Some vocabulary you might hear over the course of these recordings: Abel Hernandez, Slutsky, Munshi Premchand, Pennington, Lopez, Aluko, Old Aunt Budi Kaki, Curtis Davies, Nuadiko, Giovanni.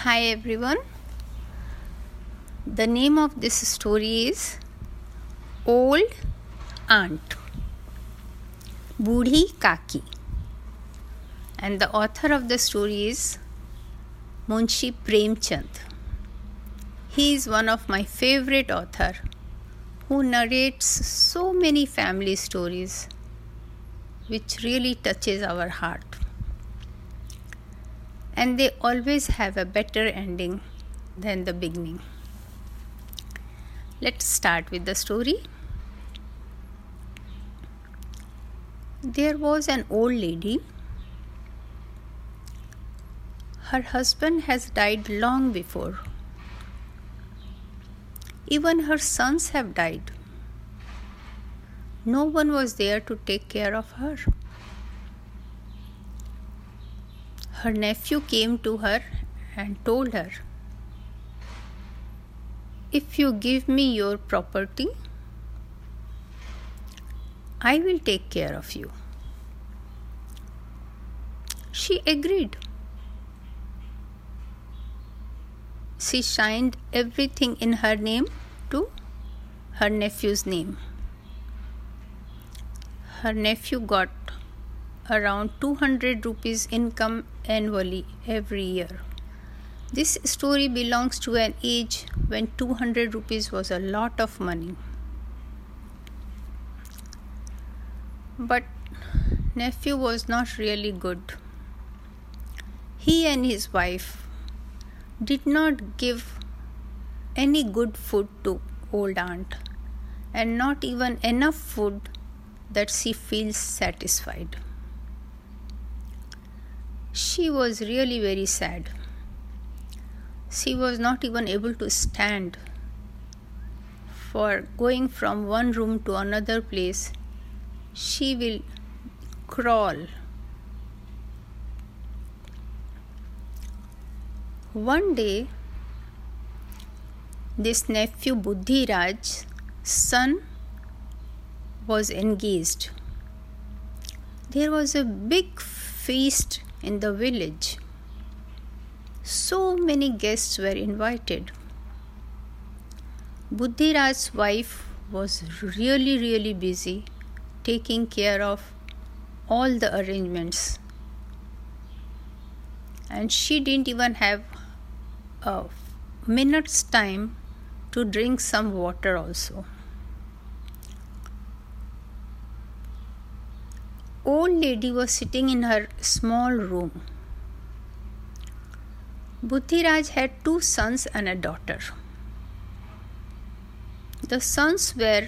Hi everyone. The name of this story is Old Aunt Budi Kaki, and the author of the story is Munshi Premchand. He is one of my favorite author who narrates so many family stories which really touches our heart. And they always have a better ending than the beginning. Let's start with the story. There was an old lady. Her husband has died long before. Even her sons have died. No one was there to take care of her. Her nephew came to her and told her, "If you give me your property, I will take care of you." She agreed. She signed everything in her name to her nephew's name. Her nephew got around 200 rupees income annually every year. This story belongs to an age when 200 rupees was a lot of money. But nephew was not really good. He and his wife did not give any good food to old aunt, and not even enough food that she feels satisfied. She was really very sad. She was not even able to stand, for going from one room to another place, she will crawl. One day, this nephew Buddhi Raj's son was engaged. There was a big feast in the village. So many guests were invited. Buddhi Raj's wife was really busy taking care of all the arrangements, and she didn't even have a minute's time to drink some water also. Old lady was sitting in her small room. Buddhi Raj had 2 sons and a daughter. The sons were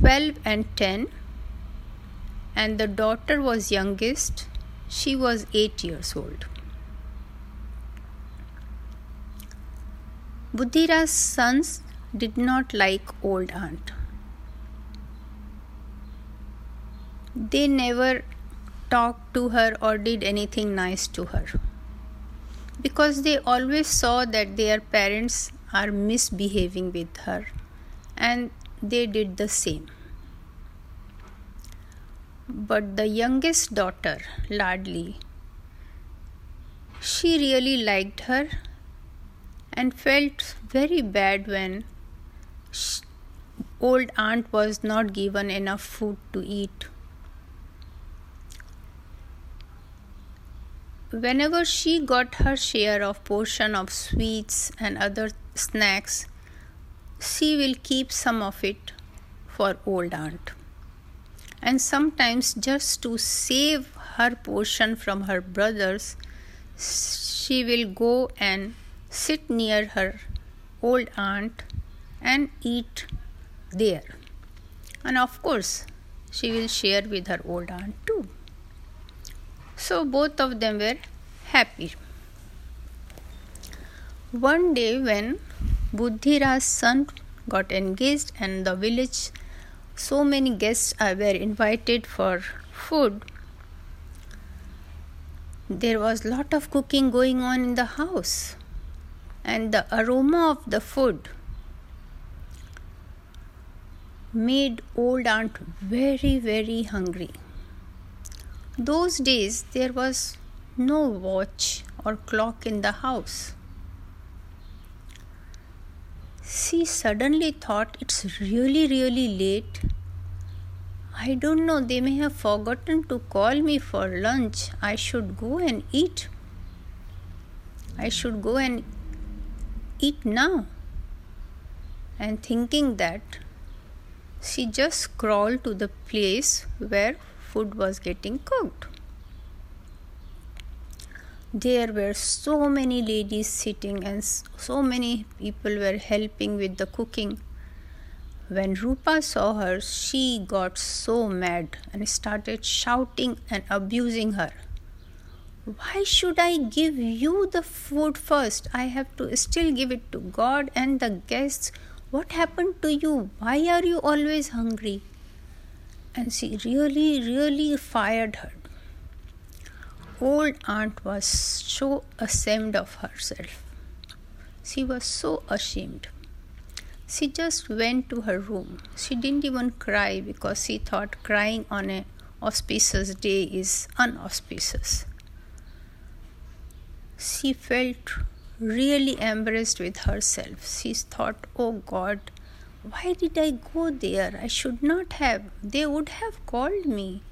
12 and 10, and the daughter was youngest. She was 8 years old. Buddhi Raj's sons did not like old aunt. They never talked to her or did anything nice to her, because they always saw that their parents are misbehaving with her, and they did the same. But the youngest daughter, Ladli, she really liked her and felt very bad when old aunt was not given enough food to eat. Whenever she got her share of portion of sweets and other snacks, she will keep some of it for old aunt. And sometimes, just to save her portion from her brothers, she will go and sit near her old aunt and eat there. And of course, she will share with her old aunt too. So both of them were happy. One day, when Buddhi Raj's son got engaged and the village, so many guests were invited for food, there was lot of cooking going on in the house, and the aroma of the food made old aunt very hungry. Those days there was no watch or clock in the house. She suddenly thought it's really late. I don't know, they may have forgotten to call me for lunch. I should go and eat. I should go and eat now. And thinking that, she just crawled to the place where food was getting cooked. There were so many ladies sitting and so many people were helping with the cooking. When Rupa saw her, she got so mad and started shouting and abusing her. Why should I give you the food first? I have to still give it to God and the guests. What happened to you? Why are you always hungry? And she really fired her. Old aunt was so ashamed of herself. She was so ashamed. She just went to her room. She didn't even cry because she thought crying on an auspicious day is unauspicious. She felt really embarrassed with herself. She thought, oh God, why did I go there? I should not have. They would have called me.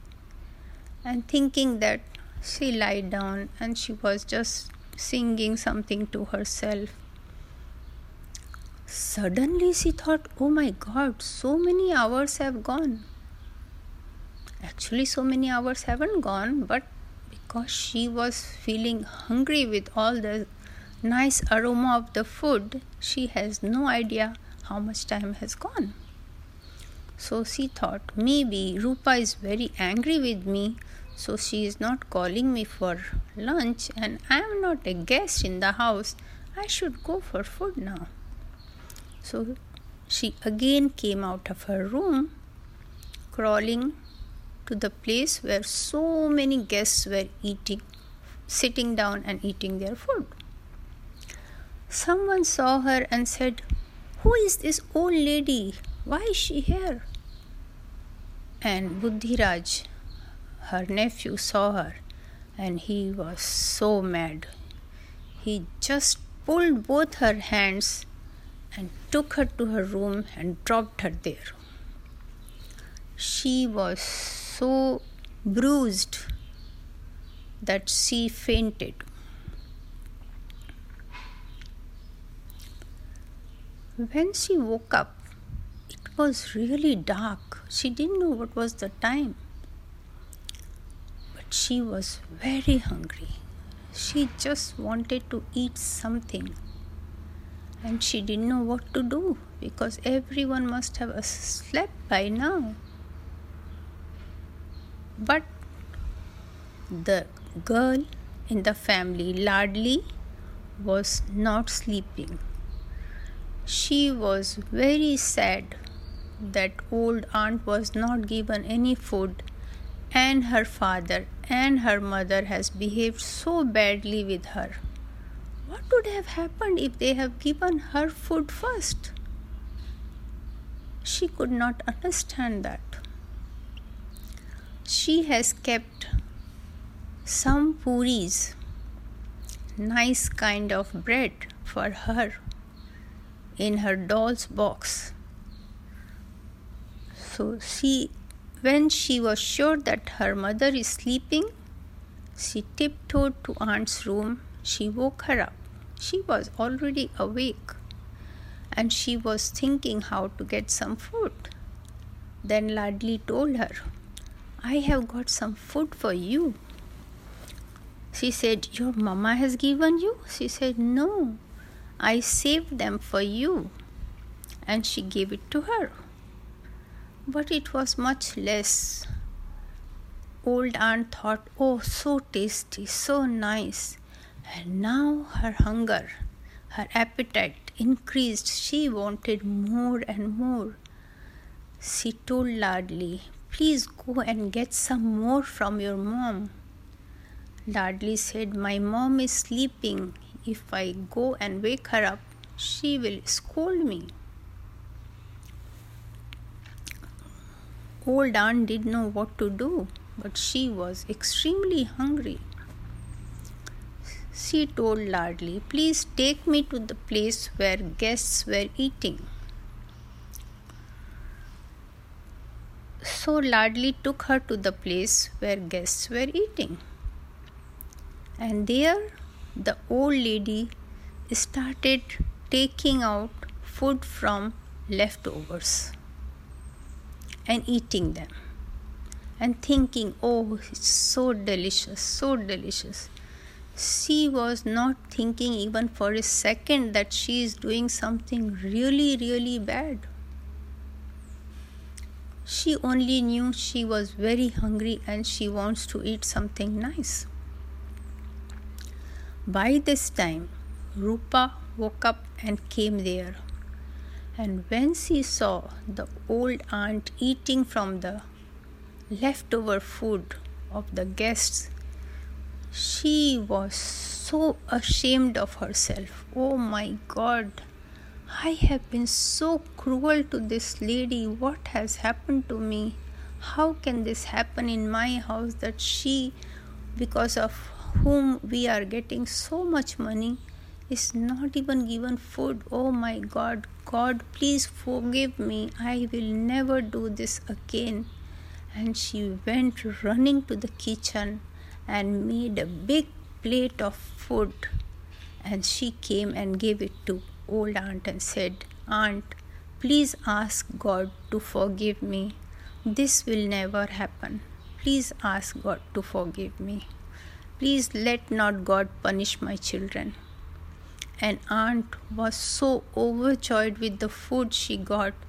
And thinking that, she lied down and she was just singing something to herself. Suddenly she thought, oh my God, so many hours have gone. Actually, so many hours haven't gone, but because she was feeling hungry with all the nice aroma of the food, she has no idea how much time has gone. So she thought, maybe Rupa is very angry with me, so she is not calling me for lunch and I am not a guest in the house. I should go for food now. So she again came out of her room, crawling to the place where so many guests were eating, sitting down and eating their food. Someone saw her and said, who is this old lady? Why is she here? And Buddhiraj, her nephew, saw her and he was so mad. He just pulled both her hands and took her to her room and dropped her there. She was so bruised that she fainted. When she woke up, it was really dark. She didn't know what was the time. But she was very hungry. She just wanted to eat something. And she didn't know what to do because everyone must have slept by now. But the girl in the family, Ladli, was not sleeping. She was very sad that old aunt was not given any food and her father and her mother has behaved so badly with her. What would have happened if they have given her food first? She could not understand that. She has kept some puris, nice kind of bread for her, in her doll's box. So when she was sure that her mother is sleeping, she tiptoed to aunt's room. She woke her up. She was already awake and she was thinking how to get some food. Then Ladli told her, I have got some food for you. She said, your mama has given you? She said, no. I saved them for you. And she gave it to her. But it was much less. Old aunt thought, oh, so tasty, so nice. And now her hunger, her appetite increased. She wanted more and more. She told Ladli, please go and get some more from your mom. Ladli said, my mom is sleeping. If I go and wake her up, she will scold me. Old aunt didn't know what to do, but she was extremely hungry. she told Ladli, "Please take me to the place where guests were eating." So Ladli took her to the place where guests were eating. And there the old lady started taking out food from leftovers and eating them and thinking, "Oh, it's so delicious, so delicious." She was not thinking even for a second that she is doing something really, really bad. She only knew she was very hungry and she wants to eat something nice. By this time, Rupa woke up and came there. And when she saw the old aunt eating from the leftover food of the guests, she was so ashamed of herself. "Oh my God, I have been so cruel to this lady. What has happened to me? How can this happen in my house that she, because of whom we are getting so much money, is not even given food? Oh my God, God, please forgive me. I will never do this again." And she went running to the kitchen and made a big plate of food. And she came and gave it to old aunt and said, "Aunt, please ask God to forgive me. This will never happen. Please ask God to forgive me. Please let not God punish my children." And aunt was so overjoyed with the food she got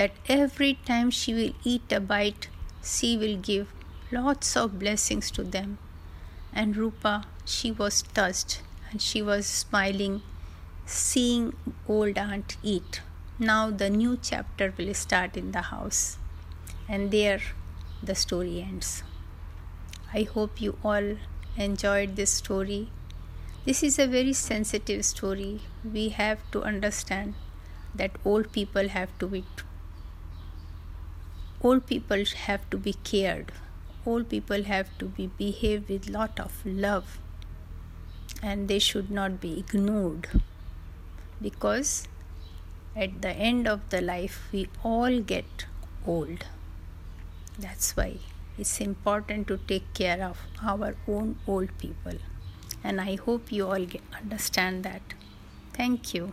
that every time she will eat a bite, she will give lots of blessings to them. And Rupa, she was touched and she was smiling, seeing old aunt eat. Now the new chapter will start in the house. And there the story ends. I hope you all enjoyed this story. This is a very sensitive story. We have to understand that old people have to be cared. Old people have to be behaved with lot of love, and they should not be ignored, because at the end of the life we all get old. That's why it's important to take care of our own old people, and I hope you all understand that. Thank you.